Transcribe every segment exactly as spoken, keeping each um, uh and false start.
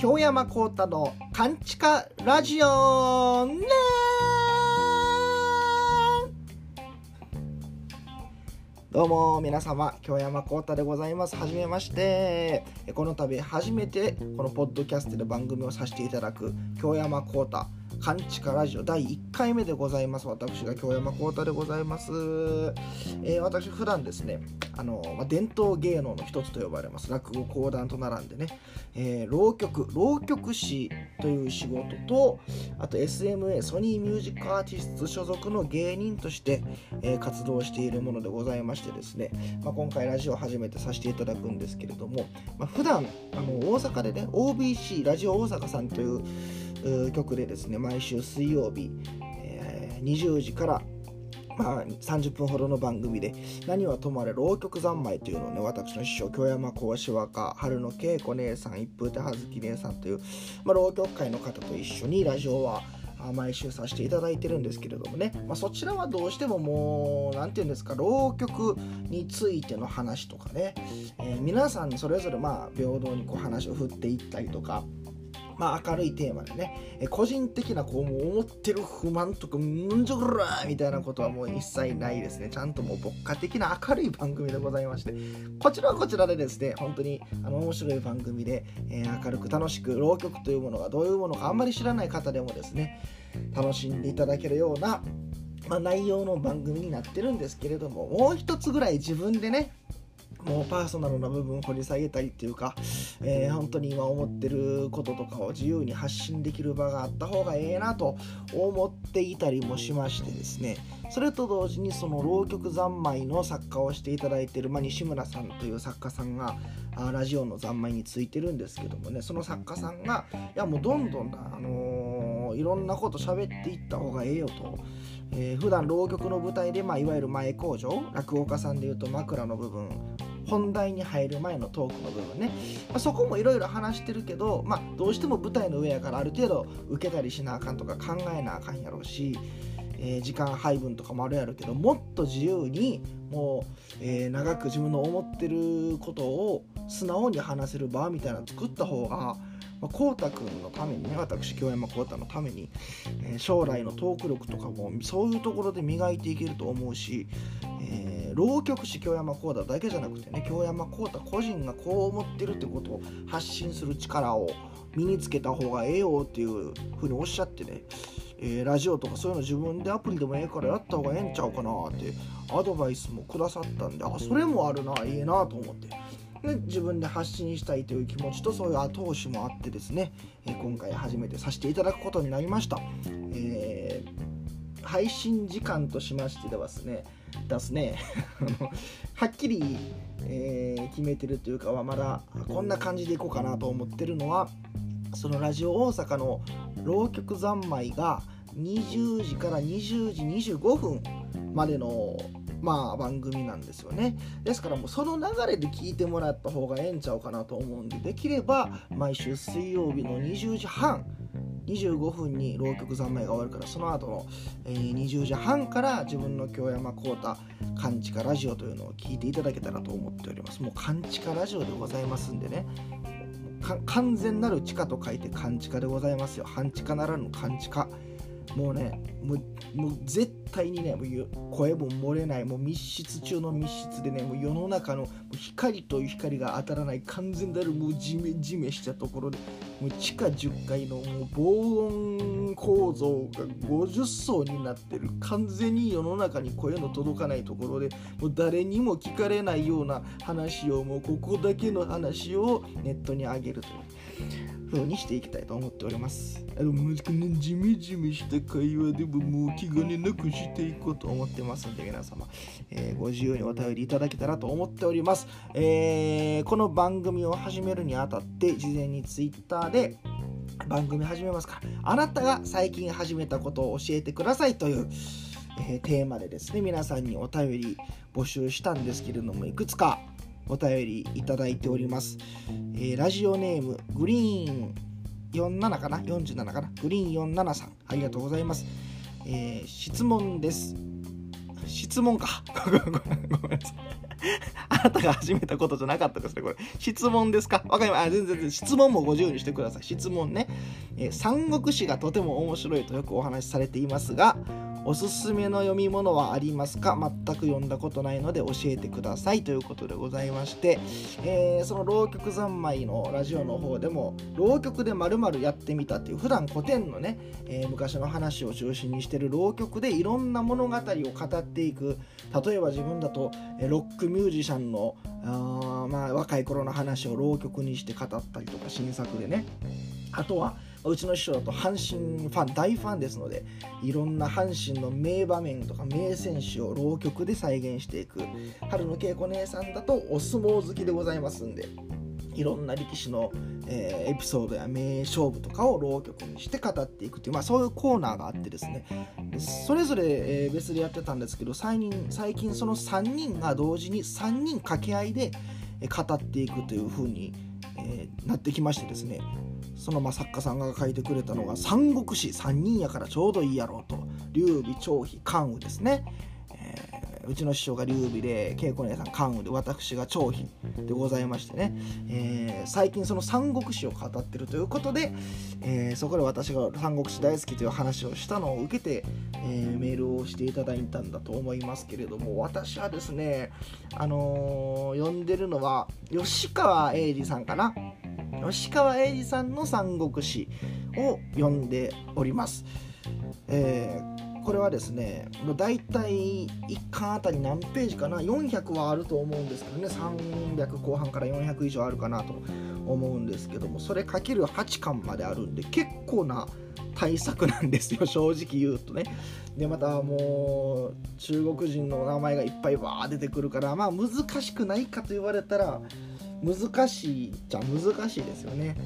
京山幸太のカンチカラジオね。どうも皆様、京山幸太でございます。はじめまして。この度初めてこのポッドキャストで番組をさせていただく京山幸太カンチカラジオだいいっかいめでございます。私が京山幸太でございます。えー、私普段ですね、あの、まあ、伝統芸能の一つと呼ばれます落語講談と並んでね、えー、浪曲浪曲師という仕事と、あと エスエムエー ソニーミュージックアーティスト所属の芸人として、えー、活動しているものでございましてですね、まあ、今回ラジオを初めてさせていただくんですけれども、まあ、普段あの大阪でね オービーシー ラジオ大阪さんという局でですね、毎週水曜日、えー、にじゅうじから、まあ、さんじゅっぷんほどの番組で何はともあれ浪曲三昧というのをね、私の師匠京山幸志若、春野恵子姉さん、一風亭葉月姉さんという、まあ、浪曲界の方と一緒にラジオは毎週させていただいてるんですけれどもね、まあ、そちらはどうしてももうなんていうんですか、浪曲についての話とかね、えー、皆さんそれぞれまあ平等にこう話を振っていったりとか、まあ、明るいテーマでね、個人的なこうもう思ってる不満とかんじょぐらーみたいなことはもう一切ないですね。ちゃんともう牧歌的な明るい番組でございまして、こちらはこちらでですね、本当にあの面白い番組で、えー、明るく楽しく浪曲というものがどういうものかあんまり知らない方でもですね楽しんでいただけるような、まあ、内容の番組になってるんですけれども、もう一つぐらい自分でねもうパーソナルな部分を掘り下げたりというか、えー、本当に今思ってることとかを自由に発信できる場があった方がええなと思っていたりもしましてですね、それと同時にその浪曲三昧の作家をしていただいている、まあ、西村さんという作家さんがラジオの三昧についてるんですけどもね、その作家さんがいやもうどんどんな、あのー、いろんなこと喋っていった方がええよと、えー、普段浪曲の舞台で、まあ、いわゆる前工場、落語家さんでいうと枕の部分、本題に入る前のトークの部分ね、まあ、そこもいろいろ話してるけど、まあ、どうしても舞台の上やからある程度受けたりしなあかんとか考えなあかんやろうし、えー、時間配分とかもあるやろうけど、もっと自由にもう、えー、長く自分の思ってることを素直に話せる場みたいなの作った方が、まあ、こうたくんのためにね、私京山こうたのために、えー、将来のトーク力とかもそういうところで磨いていけると思うし、えー、浪曲師京山こうただけじゃなくてね、京山こうた個人がこう思ってるってことを発信する力を身につけた方がええよっていうふうにおっしゃってね、えー、ラジオとかそういうの自分でアプリでもええからやった方がええんちゃうかなってアドバイスもくださったんで、あ、それもあるな、ええなと思って、で自分で発信したいという気持ちとそういう後押しもあってですね、えー、今回初めてさせていただくことになりました。えー、配信時間としましてはですねですねはっきり、えー、決めてるというかはまだこんな感じでいこうかなと思ってるのは、そのラジオ大阪の浪曲三昧がにじゅうじからにじゅうじにじゅうごふんまでの、まあ、番組なんですよね。ですからもうその流れで聞いてもらった方がええんちゃうかなと思うんで、できれば毎週水曜日のにじゅうじはんにじゅうごふんに浪曲三昧が終わるから、その後の、えー、にじゅうじはんから自分の京山幸太カンチカラジオというのを聞いていただけたらと思っております。もうカンチカラジオでございますんでね、完全なる地下と書いてカンチカでございますよ。半地下ならぬカンチカ、もうねもう、もう絶対にね、もう声も漏れない、もう密室中の密室でね、もう世の中の光という光が当たらない完全なるもうジメジメしたところで、もう地下じゅっかいのもう防音構造がごじゅっそうになってる、完全に世の中に声の届かないところで、もう誰にも聞かれないような話を、もうここだけの話をネットに上げるという風にしていきたいと思っております。あのもうジメジメした会話でももう気兼ねなくしていこうと思ってますので、皆様、えー、ご自由にお便りいただけたらと思っております。えー、この番組を始めるにあたって事前にツイッターで番組始めますから、あなたが最近始めたことを教えてくださいという、えー、テーマでですね、皆さんにお便り募集したんですけれども、いくつかお便りいただいております。えー、ラジオネームグリーンよんじゅうななかなよんじゅうななかな、グリーンよんじゅうななさん、ありがとうございます。えー、質問です質問かごめんなさいあなたが始めたことじゃなかったですね。これ質問ですか？わかります。あ、全然全然質問もご自由にしてください。質問ね、えー、三国志がとても面白いとよくお話しされていますが、おすすめの読み物はありますか？全く読んだことないので教えてくださいということでございまして、えー、その浪曲三昧のラジオの方でも浪曲でまるまるやってみたっていう普段古典のね、えー、昔の話を中心にしてる浪曲でいろんな物語を語っていく、例えば自分だとロックミュージシャンのあ、まあ、若い頃の話を浪曲にして語ったりとか新作でね、あとはうちの師匠だと阪神ファン大ファンですので、いろんな阪神の名場面とか名選手を浪曲で再現していく、春野恵子姉さんだとお相撲好きでございますんで、いろんな力士の、えー、エピソードや名勝負とかを浪曲にして語っていくという、まあ、そういうコーナーがあってですね、それぞれ、えー、別でやってたんですけど、最近、最近そのさんにんが同時にさんにん掛け合いで語っていくという風に、えー、なってきましてですね、そのまあ作家さんが書いてくれたのが三国志さんにんやからちょうどいいやろうと、劉備、張飛、関羽ですね、えー、うちの師匠が劉備で恵子姉さん関羽で私が張飛でございましてね、えー、最近その三国志を語ってるということで、えー、そこで私が三国志大好きという話をしたのを受けて、えー、メールをしていただいたんだと思いますけれども、私はですね、あのー、読んでるのは吉川英治さんかな、吉川英治さんの三国志を読んでおります、えー、これはですね、だいたいいっかんあたり何ページかな、よんひゃくはあると思うんですけどね、さんびゃく後半からよんひゃく以上あるかなと思うんですけども、それかけるはちかんまであるんで結構な大作なんですよ、正直言うとね。でまたもう中国人の名前がいっぱいわー出てくるから、まあ難しくないかと言われたら難しいじゃ難しいですよね。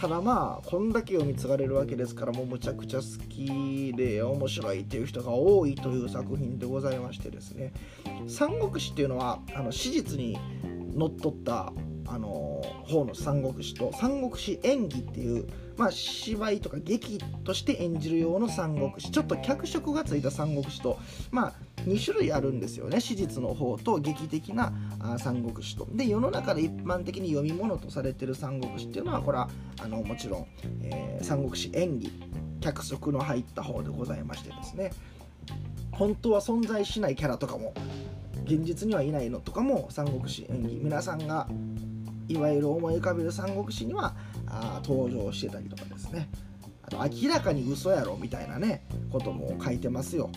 ただまあこんだけ読み継がれるわけですから、もうむちゃくちゃ好きで面白いっていう人が多いという作品でございましてですね、三国志っていうのはあの史実にのっとったあの方の三国志と、三国志演技っていう、まあ、芝居とか劇として演じる用の三国志、ちょっと脚色がついた三国志と、まあ、に種類あるんですよね。史実の方と劇的な三国志と。で世の中で一般的に読み物とされてる三国志っていうのは、これはあのもちろん、えー、三国志演技、脚色の入った方でございましてですね、本当は存在しないキャラとかも現実にはいないのとかも三国志演技、皆さんがいわゆる思い浮かべる三国志にはあ登場してたりとかですね、あと明らかに嘘やろみたいなねことも書いてますよ。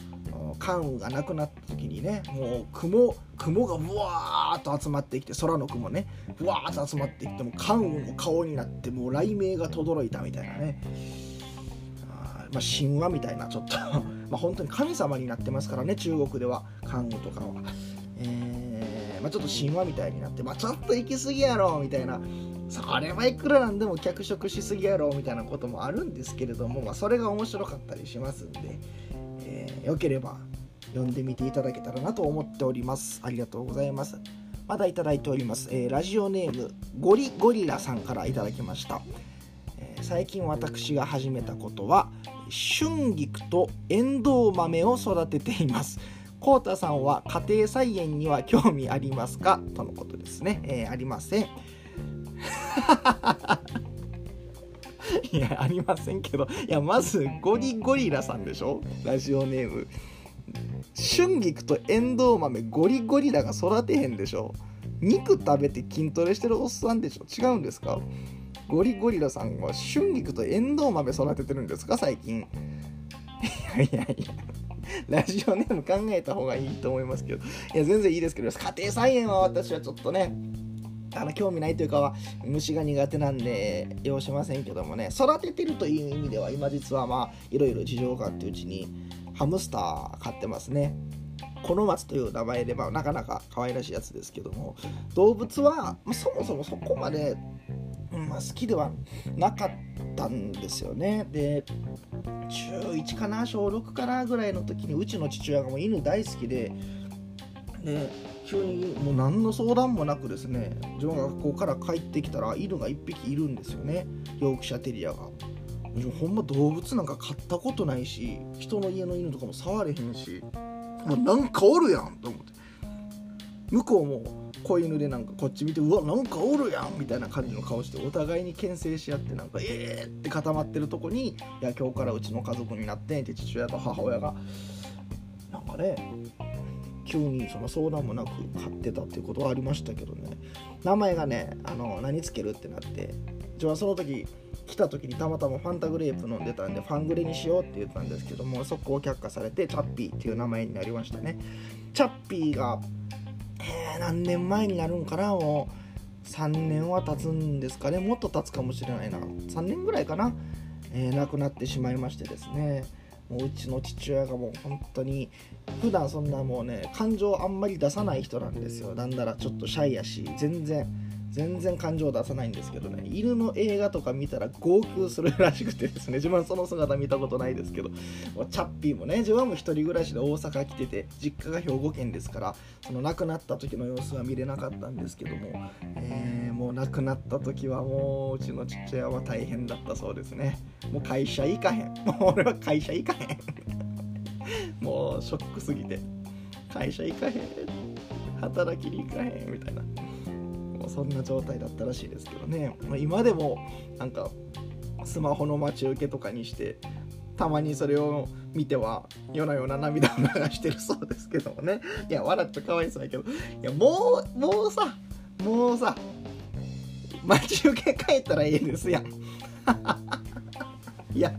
関羽が亡くなった時にね、もう雲雲がブワーッと集まってきて、空の雲ねブワーッと集まってきて、もう関羽も顔になってもう雷鳴が轟いたみたいなね、あまあ神話みたいな、ちょっとまあ本当に神様になってますからね、中国では関羽とかは、えーまあ、ちょっと神話みたいになって、まあちょっと行き過ぎやろみたいな、それはいくらなんでも脚色しすぎやろみたいなこともあるんですけれども、まあ、それが面白かったりしますんで、えー、よければ読んでみていただけたらなと思っております。ありがとうございます。まだいただいております、えー、ラジオネームゴリゴリラさんからいただきました、えー、最近私が始めたことは春菊とエンドウ豆を育てています。コウタさんは家庭菜園には興味ありますかとのことですね、えー、ありませんいやありませんけど、いやまずゴリゴリラさんでしょ、ラジオネーム春菊とエンドウ豆、ゴリゴリラが育てへんでしょ、肉食べて筋トレしてるおっさんでしょ、違うんですか？ゴリゴリラさんは春菊とエンドウ豆育ててるんですか最近？いやいやいや、ラジオネーム考えた方がいいと思いますけど、いや全然いいですけど、家庭菜園は私はちょっとねあの興味ないというかは虫が苦手なんで要しませんけどもね、育ててるという意味では今実はまあいろいろ事情があってうちにハムスター飼ってますね。この松という名前で、まあなかなか可愛らしいやつですけども、動物はそもそもそこまで、まあ、好きではなかったんですよね。で中いちかな小ろくかなぐらいの時にうちの父親がもう犬大好きで、で急にもう何の相談もなくですね、自分が学校から帰ってきたら犬がいっぴきいるんですよね、ヨークシャテリアが。ほんま動物なんか飼ったことないし、人の家の犬とかも触れへんし、もうなんかおるやんと思って、向こうも子犬でなんかこっち見てうわなんかおるやんみたいな感じの顔してお互いに牽制し合ってなんかえーって固まってるとこに、いや今日からうちの家族になってって父親と母親がなんかね急にその相談もなく買ってたっていうことはありましたけどね。名前がねあの何つけるってなって、自分はその時来た時にたまたまファンタグレープ飲んでたんでファングレにしようって言ったんですけども、速攻却下されてチャッピーっていう名前になりましたね。チャッピーが、えー、何年前になるんかな、もうさんねんは経つんですかね、もっと経つかもしれないな、さんねんぐらいかな、えー、亡くなってしまいましてですね、もううちの父親がもう本当に普段そんなもうね感情あんまり出さない人なんですよ。なんならちょっとシャイやし全然全然感情出さないんですけどね、犬の映画とか見たら号泣するらしくてですね、自分はその姿見たことないですけど、チャッピーもね自分はもう一人暮らしで大阪来てて実家が兵庫県ですから、その亡くなった時の様子は見れなかったんですけども、えー、もう亡くなった時はもううちの父親は大変だったそうですね。もう会社行かへん、もう俺は会社行かへんもうショックすぎて会社行かへん働きに行かへんみたいな、そんな状態だったらしいですけどね。今でもなんかスマホの待ち受けとかにしてたまにそれを見ては夜な夜な涙を流してるそうですけどもね。いや笑ってかわいそうやけど、いやもうもうさもうさ待ち受け変えたらいいですやんいや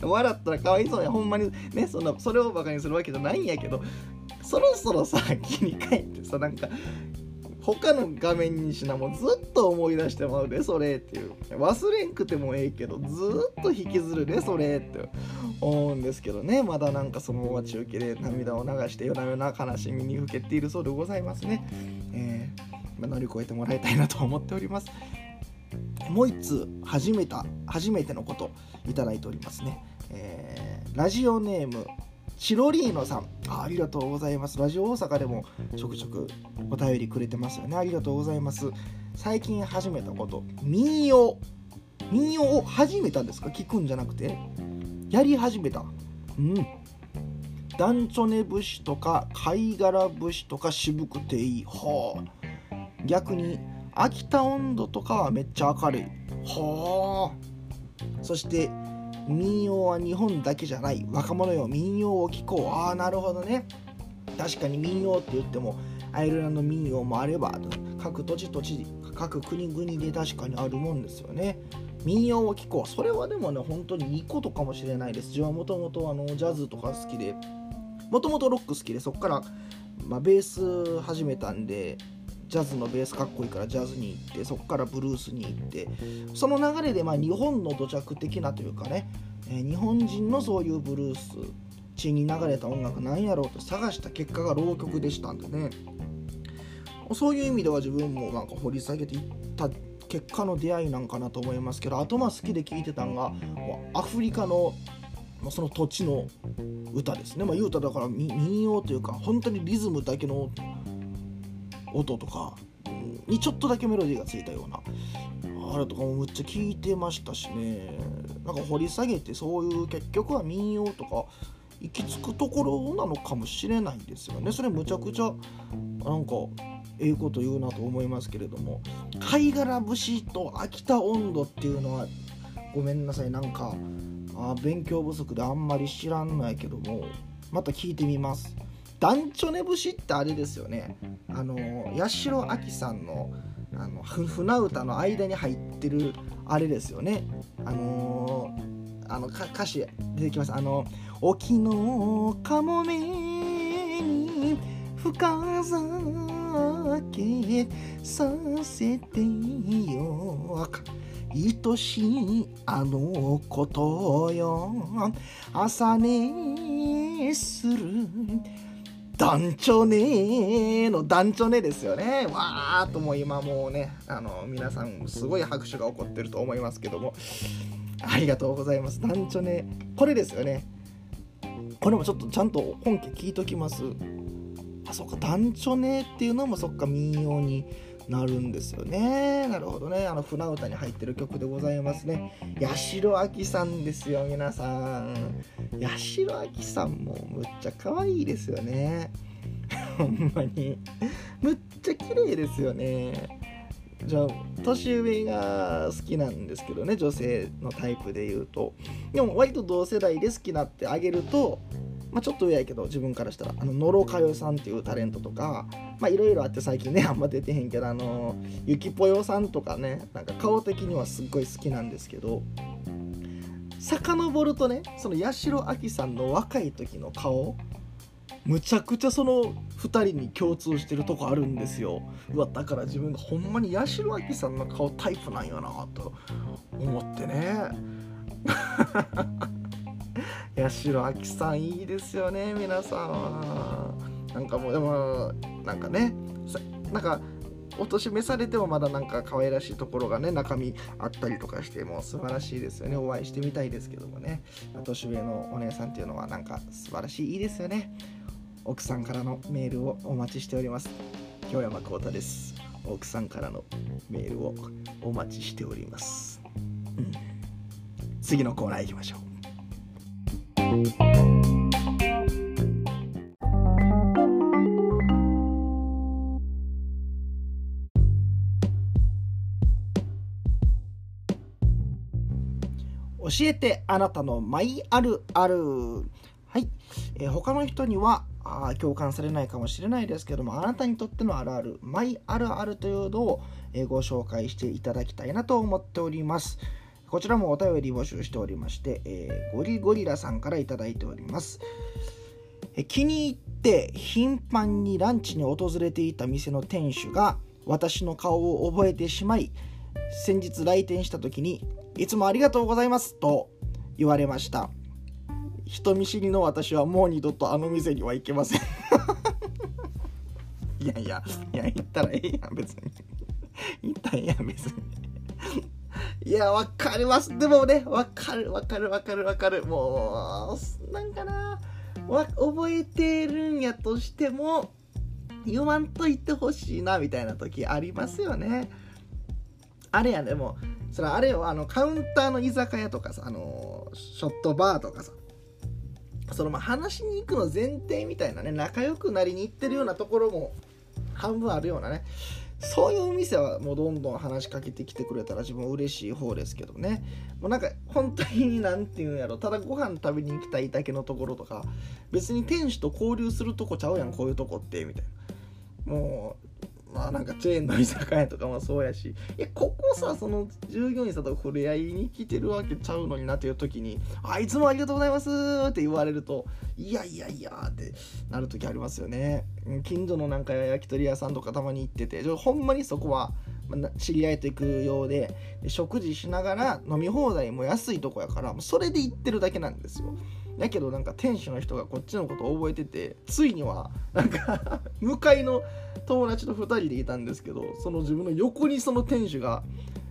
笑ったらかわいそうや、ほんまにね、そんなそれをバカにするわけじゃないんやけど、そろそろさ気に変えてさ、なんか他の画面にしなもうずっと思い出してまうでそれっていう、忘れんくてもええけどずっと引きずるでそれって思うんですけどね。まだなんかその待ち受けで涙を流して夜な夜な悲しみにふけているそうでございますね、えー、乗り越えてもらいたいなと思っております。もう一つ初めた初めてのこといただいておりますね、えー、ラジオネームチロリーノさん、 あ, ありがとうございます。ラジオ大阪でもちょくちょくお便りくれてますよね、ありがとうございます。最近始めたこと、民謡民謡を始めたんですか、聞くんじゃなくてやり始めた、うん。ダンチョネ節とか貝殻節とか渋くていい、はあ、逆に秋田温度とかはめっちゃ明るい、はあ、そして民謡は日本だけじゃない、若者よ民謡を聴こう、ああなるほどね、確かに民謡って言ってもアイルランド民謡もあれば各土地土地各国々で確かにあるもんですよね。民謡を聴こう、それはでもね本当ににことかもしれないです。自分はもともとジャズとか好きで、もともとロック好きで、そこから、まあ、ベース始めたんでジャズのベースかっこいいからジャズに行って、そこからブルースに行って、その流れでまあ日本の土着的なというかね、えー、日本人のそういうブルース地に流れた音楽なんやろうと探した結果が浪曲でしたんでね、そういう意味では自分もなんか掘り下げていった結果の出会いなんかなと思いますけど、あとまあ好きで聴いてたのがアフリカのその土地の歌ですね。まあ言うたらだから民謡というか本当にリズムだけの音とかにちょっとだけメロディーがついたようなあれとかもむっちゃ聞いてましたしね。なんか掘り下げてそういう結局は民謡とか行き着くところなのかもしれないですよね。それむちゃくちゃなんかええこと言うなと思いますけれども、貝殻節と秋田音頭っていうのはごめんなさい、なんかあ勉強不足であんまり知らんないけどもまた聞いてみます。ダンチョネ節ってあれですよね、あの八代亜紀さん の, あの船歌の間に入ってるあれですよね、あのー、あの歌詞出てきます、あの沖のカモメに深酒させてよ愛しいあのことよ朝寝するダンチョネのダンチョネですよね。わーっともう今もうねあの皆さんすごい拍手が起こってると思いますけども、ありがとうございます。ダンチョネこれですよね、これもちょっとちゃんと本家聞いときます。あそっか、ダンチョネっていうのもそっか民謡になるんですよね。なるほどね、あの船歌に入ってる曲でございますね。八代亜紀さんですよ皆さん、八代亜紀さんもむっちゃ可愛いですよねほんまにむっちゃ綺麗でですよね。じゃあ年上が好きなんですけどね、女性のタイプで言うと。でも割と同世代で好きなってあげると、まあ、ちょっと上やけど自分からしたらあの野呂佳代さんっていうタレントとか、まあいろいろあって最近ねあんま出てへんけど、あのゆきぽよさんとかね、なんか顔的にはすっごい好きなんですけど、遡るとね、その八代亜紀さんの若い時の顔、むちゃくちゃそのふたりに共通してるとこあるんですよ。うわ、だから自分がほんまに八代亜紀さんの顔タイプなんやなと思ってね八代亜紀さんいいですよね、皆さんは。なんかもうでもなんかね、なんかお年召されてもまだなんか可愛らしいところがね中身あったりとかして、もう素晴らしいですよね。お会いしてみたいですけどもね、年上のお姉さんっていうのはなんか素晴らしい、いいですよね。奥さんからのメールをお待ちしております。京山幸太です。奥さんからのメールをお待ちしております、うん、次のコーナー行きましょう。教えてあなたのマイあるある。はい、えー、他の人にはあ共感されないかもしれないですけども、あなたにとってのあるある、マイあるあるというのを、えー、ご紹介していただきたいなと思っております。こちらもお便り募集しておりまして、えー、ゴリゴリラさんからいただいております、えー、気に入って頻繁にランチに訪れていた店の店主が私の顔を覚えてしまい、先日来店した時にいつもありがとうございますと言われました。人見知りの私はもう二度とあの店には行けませんいやいやいや行ったらええやん、別に行ったらええやん、別にいやわかります。でもね、わかるわかるわかるわかる、もうなんかな、わ覚えてるんやとしても言わんといてほしいなみたいな時ありますよね。あれやね、もうそれあれよ、あのカウンターの居酒屋とかさ、あのショットバーとかさ、そのまあ話しに行くの前提みたいなね、仲良くなりに行ってるようなところも半分あるようなね、そういうお店はもうどんどん話しかけてきてくれたら自分嬉しい方ですけどね。もうなんか本当になんていうんやろ、ただご飯食べに行きたいだけのところとか、別に店主と交流するとこちゃうやん、こういうとこってみたいな。もうまあ、なんかチェーンの居酒屋とかもそうやし、いやここさ、その従業員さんと触れ合いに来てるわけちゃうのになという時に、あいつもありがとうございますって言われると、いやいやいやってなる時ありますよね。近所のなんか焼き鳥屋さんとかたまに行ってて、ほんまにそこは知り合いと行くようで、食事しながら飲み放題も安いとこやから、それで行ってるだけなんですよ。だけどなんか店主の人がこっちのことを覚えてて、ついにはなんか向かいの友達とふたりでいたんですけど、その自分の横にその店主が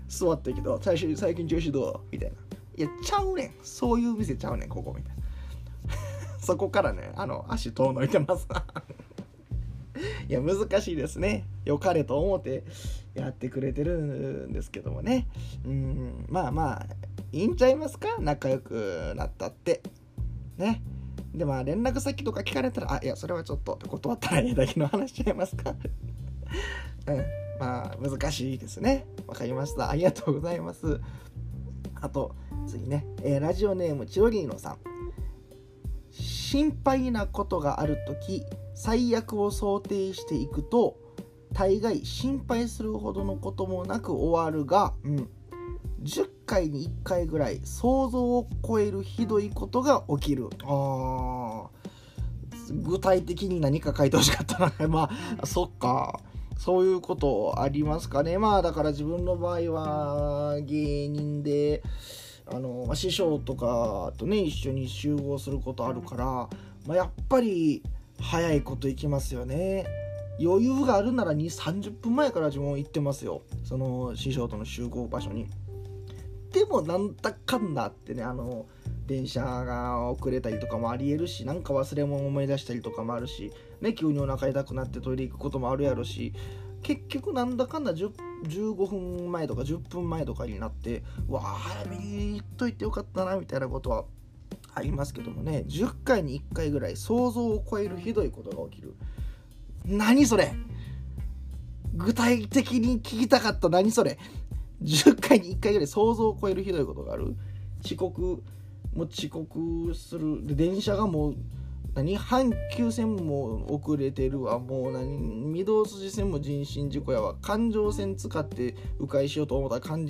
座ってきて、最初最近調子どうみたいな。いやちゃうねん、そういう店ちゃうねんここみたいなそこからね、あの足遠のいてますいや難しいですね、良かれと思ってやってくれてるんですけどもね。うん、まあまあいいんちゃいますか、仲良くなったってね。でまあ連絡先とか聞かれたら、あいやそれはちょっとって断ったらいいだけの話しちゃいますか、うん、まあ難しいですね。わかりました、ありがとうございます。あと次ね、えー、ラジオネームチロリーノさん、心配なことがあるとき最悪を想定していくと大概心配するほどのこともなく終わるが、うん、じゅっかいにいっかいぐらい想像を超えるひどいことが起きる。あ具体的に何か書いてほしかったなまあそっか、そういうことありますかね。まあだから自分の場合は芸人で、あの師匠とかとね一緒に集合することあるから、まあ、やっぱり早いこといきますよね。余裕があるならにじゅう、さんじゅっぷんまえから自分行ってますよ、その師匠との集合場所に。でもなんだかんだってね、あの電車が遅れたりとかもありえるし、なんか忘れ物思い出したりとかもあるしね、急にお腹痛くなってトイレ行くこともあるやろし、結局なんだかんだじゅう、じゅうごふんまえとかじゅっぷんまえとかになって、うわ早めに行っといてよかったなみたいなことはありますけどもね。じゅっかいにいっかいぐらい想像を超えるひどいことが起きる、何それ具体的に聞きたかった。何それ。じゅっかいにいっかいぐらい想像を超えるひどいことがある。遅刻、もう遅刻する。で、電車がもう、何阪急線も遅れてるわ。もう何御堂筋線も人身事故やわ。環状線使って迂回しようと思ったら環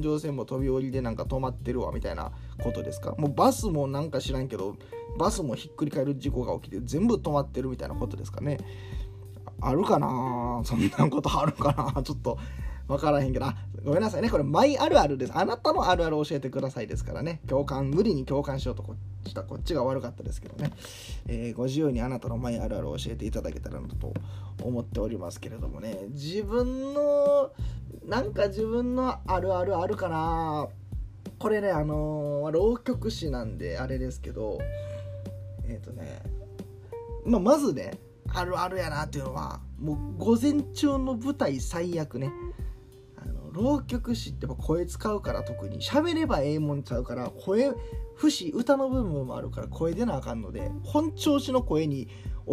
状線も飛び降りでなんか止まってるわみたいなことですか。もうバスもなんか知らんけど、バスもひっくり返る事故が起きて全部止まってるみたいなことですかね。あるかな、そんなことあるかな、ちょっとわからへんけど、あ、ごめんなさいね、これマイあるあるです。あなたのあるある教えてくださいですからね。共感、無理に共感しようとこっちだ、こっちが悪かったですけどね、えー、ご自由にあなたのマイあるあるを教えていただけたらなと思っておりますけれどもね。自分のなんか自分のあるあるあるかな。これね、あのー、浪曲師なんであれですけど、えっとね、まあ、まずね、あるあるやなっていうのは、もう午前中の舞台最悪ね。浪曲師って声使うから、特に喋ればええもんちゃうから、声節歌の部分もあるから声出なあかんので、本調子の声に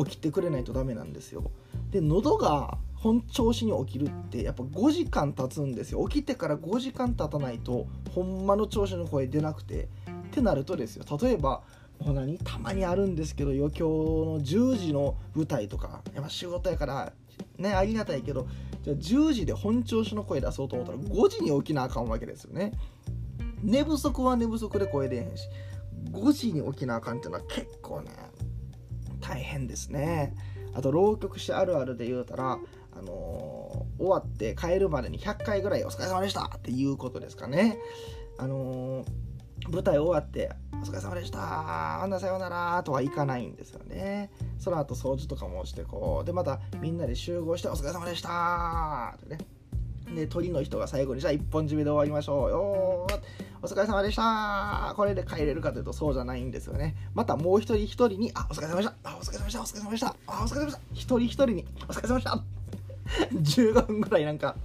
起きてくれないとダメなんですよ。で、喉が本調子に起きるってやっぱごじかん経つんですよ。起きてからごじかん経たないとほんまの調子の声出なくてってなるとですよ、例えば何たまにあるんですけど、余興のじゅうじの舞台とか、やっぱ仕事やからね、ありがたいけど、じゃあじゅうじで本調子の声出そうと思ったらごじに起きなあかんわけですよね。寝不足は寝不足で声出へんし、ごじに起きなあかんっていうのは結構ね大変ですね。あと浪曲師あるあるで言うたら、あのー、終わって帰るまでにひゃっかいぐらいお疲れ様でしたっていうことですかね。あのー、舞台終わってお疲れ様でしたあんなさようならとはいかないんですよね。その後掃除とかもして、こうでまたみんなで集合してお疲れ様でしたってね。で、鳥の人が最後にじゃあ一本締めで終わりましょうよー、お疲れ様でした。これで帰れるかというとそうじゃないんですよね。またもう一人一人に、あ、お疲れ様でした。あ、お疲れ様でした。お疲れ様でした。あ、お疲れ様でした。一人一人にお疲れ様でした。じゅうごふんぐらいなんか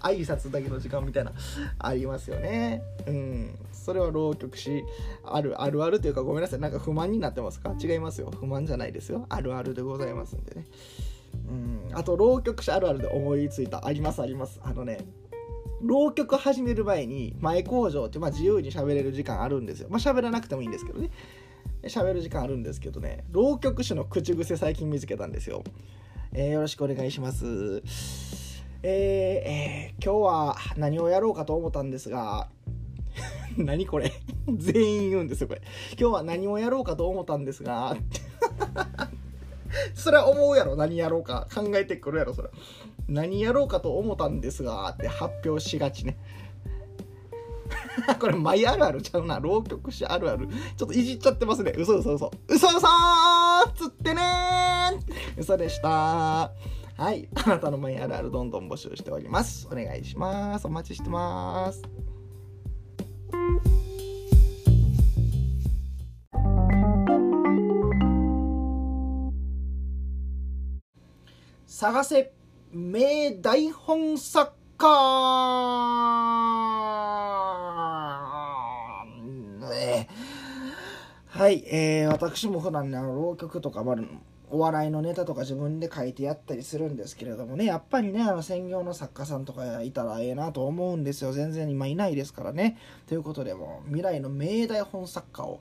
挨拶だけの時間みたいなありますよね。うん、それは浪曲師あるあるあるというか、ごめんなさい、なんか不満になってますか？違いますよ、不満じゃないですよ、あるあるでございますんでね。うん、あと浪曲師あるあるで思いついた、ありますあります。あのね、浪曲始める前に前口上って、まあ、自由に喋れる時間あるんですよ。まあ喋らなくてもいいんですけどね、喋る時間あるんですけどね、浪曲師の口癖最近見つけたんですよ。えー、よろしくお願いします、えーえー、今日は何をやろうかと思ったんですが何これ全員言うんですよこれ。今日は何をやろうかと思ったんですがそれは思うやろ、何やろうか考えてくるやろ、それ何やろうかと思ったんですがって発表しがちねこれマイあるあるちゃうな、浪曲師あるあるちょっといじっちゃってますね。嘘嘘嘘嘘嘘ーつってねー、嘘でした。はい、あなたのマイあるあるどんどん募集しております。お願いします。お待ちしてます。探せ名台本作家。はい、えー、私も普段ね、浪曲とか、まあ、お笑いのネタとか自分で書いてやったりするんですけれどもね、やっぱりね、あの専業の作家さんとかいたらええなと思うんですよ。全然今いないですからね。ということで、もう未来の名台本作家を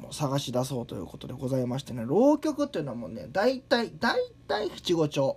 もう探し出そうということでございましてね、浪曲っていうのはもうね、大体大体七五調。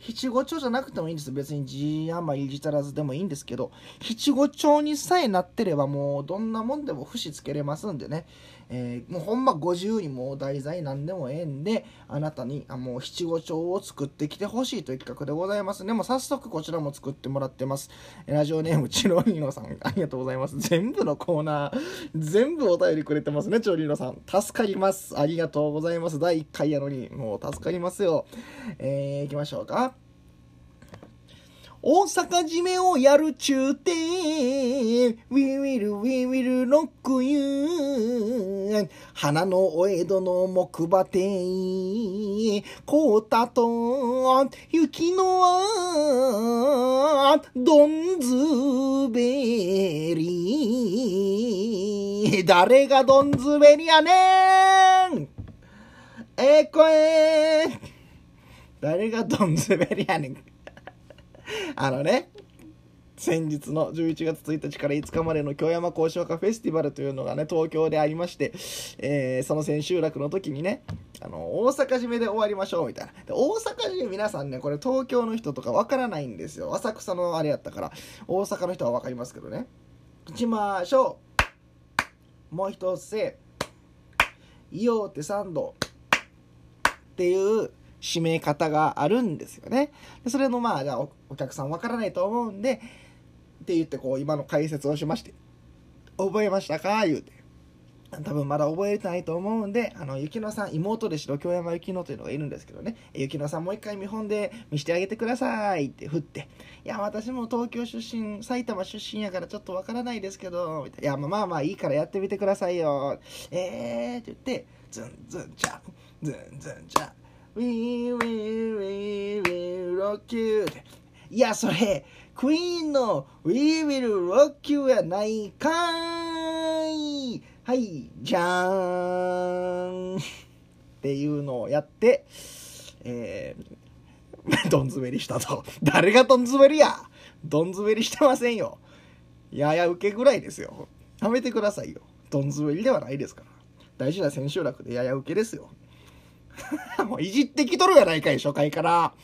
七五調じゃなくてもいいんです。別に字余り字足らずでもいいんですけど、七五調にさえなってればもうどんなもんでも節つけれますんでね、えー、もうほんまご自由にもう題材なんでもええんで、あなたにあもう七五調を作ってきてほしいという企画でございますね。もう早速こちらも作ってもらってます。ラジオネームチロリーノさん、ありがとうございます。全部のコーナー全部お便りくれてますね、チロリーノさん助かります。ありがとうございます。だいいっかいやのにもう助かりますよ。えー、いきましょうか。大阪締めをやるちゅうて We will, we will rock you 花のお江戸の木馬亭こうたと雪のどんずべり、誰がどんずべりやねん、ええ声、誰がどんずべりやねんあのね、先日のじゅういちがつついたちからいつかまでの京山幸商家フェスティバルというのがね、東京でありまして、えー、その千秋楽の時にね、あの大阪締めで終わりましょうみたいな。で、大阪締め皆さんね、これ東京の人とかわからないんですよ。浅草のあれやったから大阪の人はわかりますけどね。打ちましょう、もう一ついおうて三度っていう締め方があるんですよね。でそれのまあじゃあ お, お客さんわからないと思うんでって言って、こう今の解説をしまして、覚えましたか言うて、多分まだ覚えてないと思うんで、あの雪乃さん、妹でしろ京山雪乃というのがいるんですけどね、雪乃さんもう一回見本で見してあげてくださいって振って、いや私も東京出身埼玉出身やからちょっとわからないですけどみたいな、いやまあまあいいからやってみてくださいよ、えーって言って、ズンズンチャズンズンチャウィーウィーウィーウィーロッキューって、いやそれクイーンのウィーウィルロッキューやないかーい、はいじゃーんっていうのをやって、えー、どん詰めりしたと。誰がどん詰めりや、どん詰めりしてませんよ。やや受けぐらいですよ。やめてくださいよ。どん詰めりではないですから。大事な千秋楽でやや受けですよ。もういじってきとるやないかい、初回から。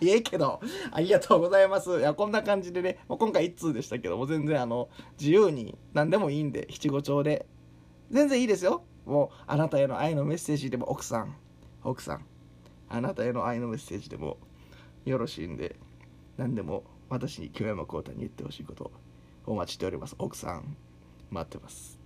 ええけど、ありがとうございます。いや、こんな感じでね、もう今回一通でしたけども、全然あの、自由に何でもいいんで、七五調で。全然いいですよ。もう、あなたへの愛のメッセージでも、奥さん、奥さん、あなたへの愛のメッセージでもよろしいんで、何でも私に京山幸太に言ってほしいことお待ちしております。奥さん、待ってます。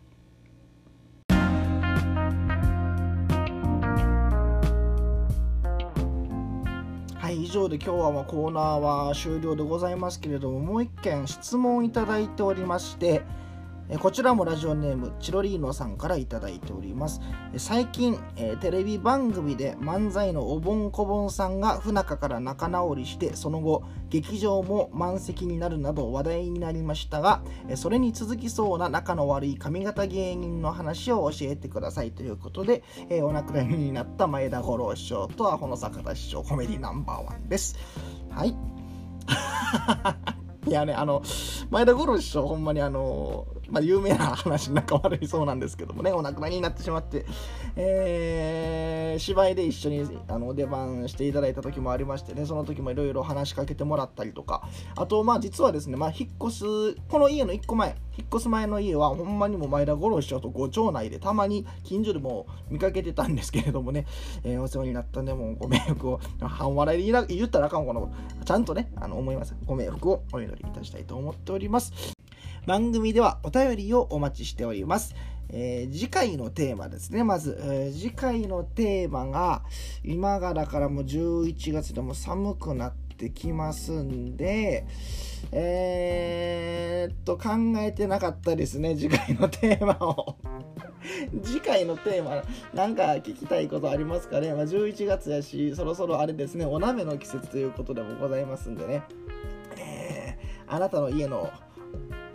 はい、以上で今日はコーナーは終了でございますけれども、もう一件質問いただいておりまして、こちらもラジオネームチロリーノさんからいただいております。最近テレビ番組で漫才のおぼんこぼんさんが不仲から仲直りして、その後劇場も満席になるなど話題になりましたが、それに続きそうな仲の悪い髪型芸人の話を教えてくださいということで、お亡くなりになった前田五郎師匠とアホの坂田師匠、コメディナンバーワンです。はいいやね、あの前田五郎師匠、ほんまにあのまあ有名な話仲悪いそうなんですけどもね、お亡くなりになってしまって、えー、芝居で一緒にあの出番していただいた時もありましてね、その時もいろいろ話しかけてもらったりとか、あとまあ実はですね、まあ引っ越す、この家のいっこまえ、引っ越す前の家はほんまにもう前田五郎師匠とご町内でたまに近所でも見かけてたんですけれどもね、えー、お世話になったんで、もうご冥福を、半笑いで言ったらあかんこの、ちゃんとねあの思います、ご冥福をお祈りいたしたいと思っております。番組ではお便りをお待ちしております。えー、次回のテーマですね、まず、えー、次回のテーマが、今がだからもうじゅういちがつでも寒くなってきますんで、えー、っと考えてなかったですね、次回のテーマを次回のテーマなんか聞きたいことありますかね。まあ、じゅういちがつやし、そろそろあれですね、お鍋の季節ということでもございますんでね、えー、あなたの家の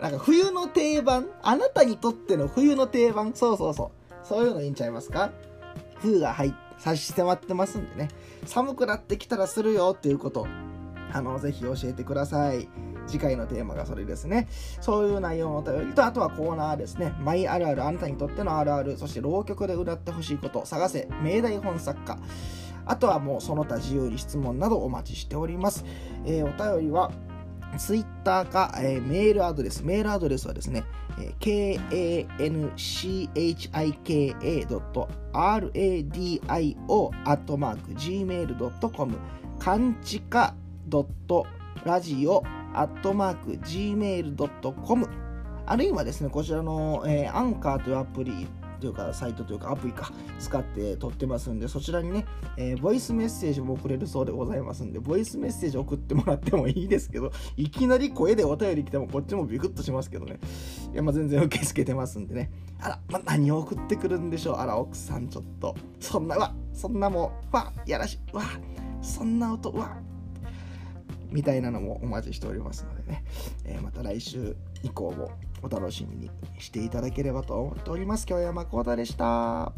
なんか冬の定番、あなたにとっての冬の定番、そうそうそう、そういうのいいんちゃいますか。冬が入って差し迫ってますんでね、寒くなってきたらするよっていうこと、あのぜひ教えてください。次回のテーマがそれですね。そういう内容のお便りと、あとはコーナーですね、マイあるある、あなたにとってのあるある、そして浪曲で歌ってほしいこと探せ名台本作家、あとはもうその他自由に質問などお待ちしております。えー、お便りはツイッターか、えー、メールアドレス、メールアドレスはですね、えー、ケーエヌシーエイチアイケーエードットラディオアットマークジーメールドットコム、かんちかラジオアットマークジーメールドットコム、あるいはですね、こちらの、えー、アンカーというアプリというかサイトというかアプリか使って撮ってますんで、そちらにね、えー、ボイスメッセージも送れるそうでございますんで、ボイスメッセージ送ってもらってもいいですけど、いきなり声でお便り来てもこっちもビクッとしますけどね、いやまあ全然受け付けてますんでね、あら、まあ、何を送ってくるんでしょう。あら奥さんちょっとそんなわ、そんなもうわやらしいわ、そんな音わみたいなのもお待ちしておりますのでね、えー、また来週以降もお楽しみにしていただければと思っております。京山幸太でした。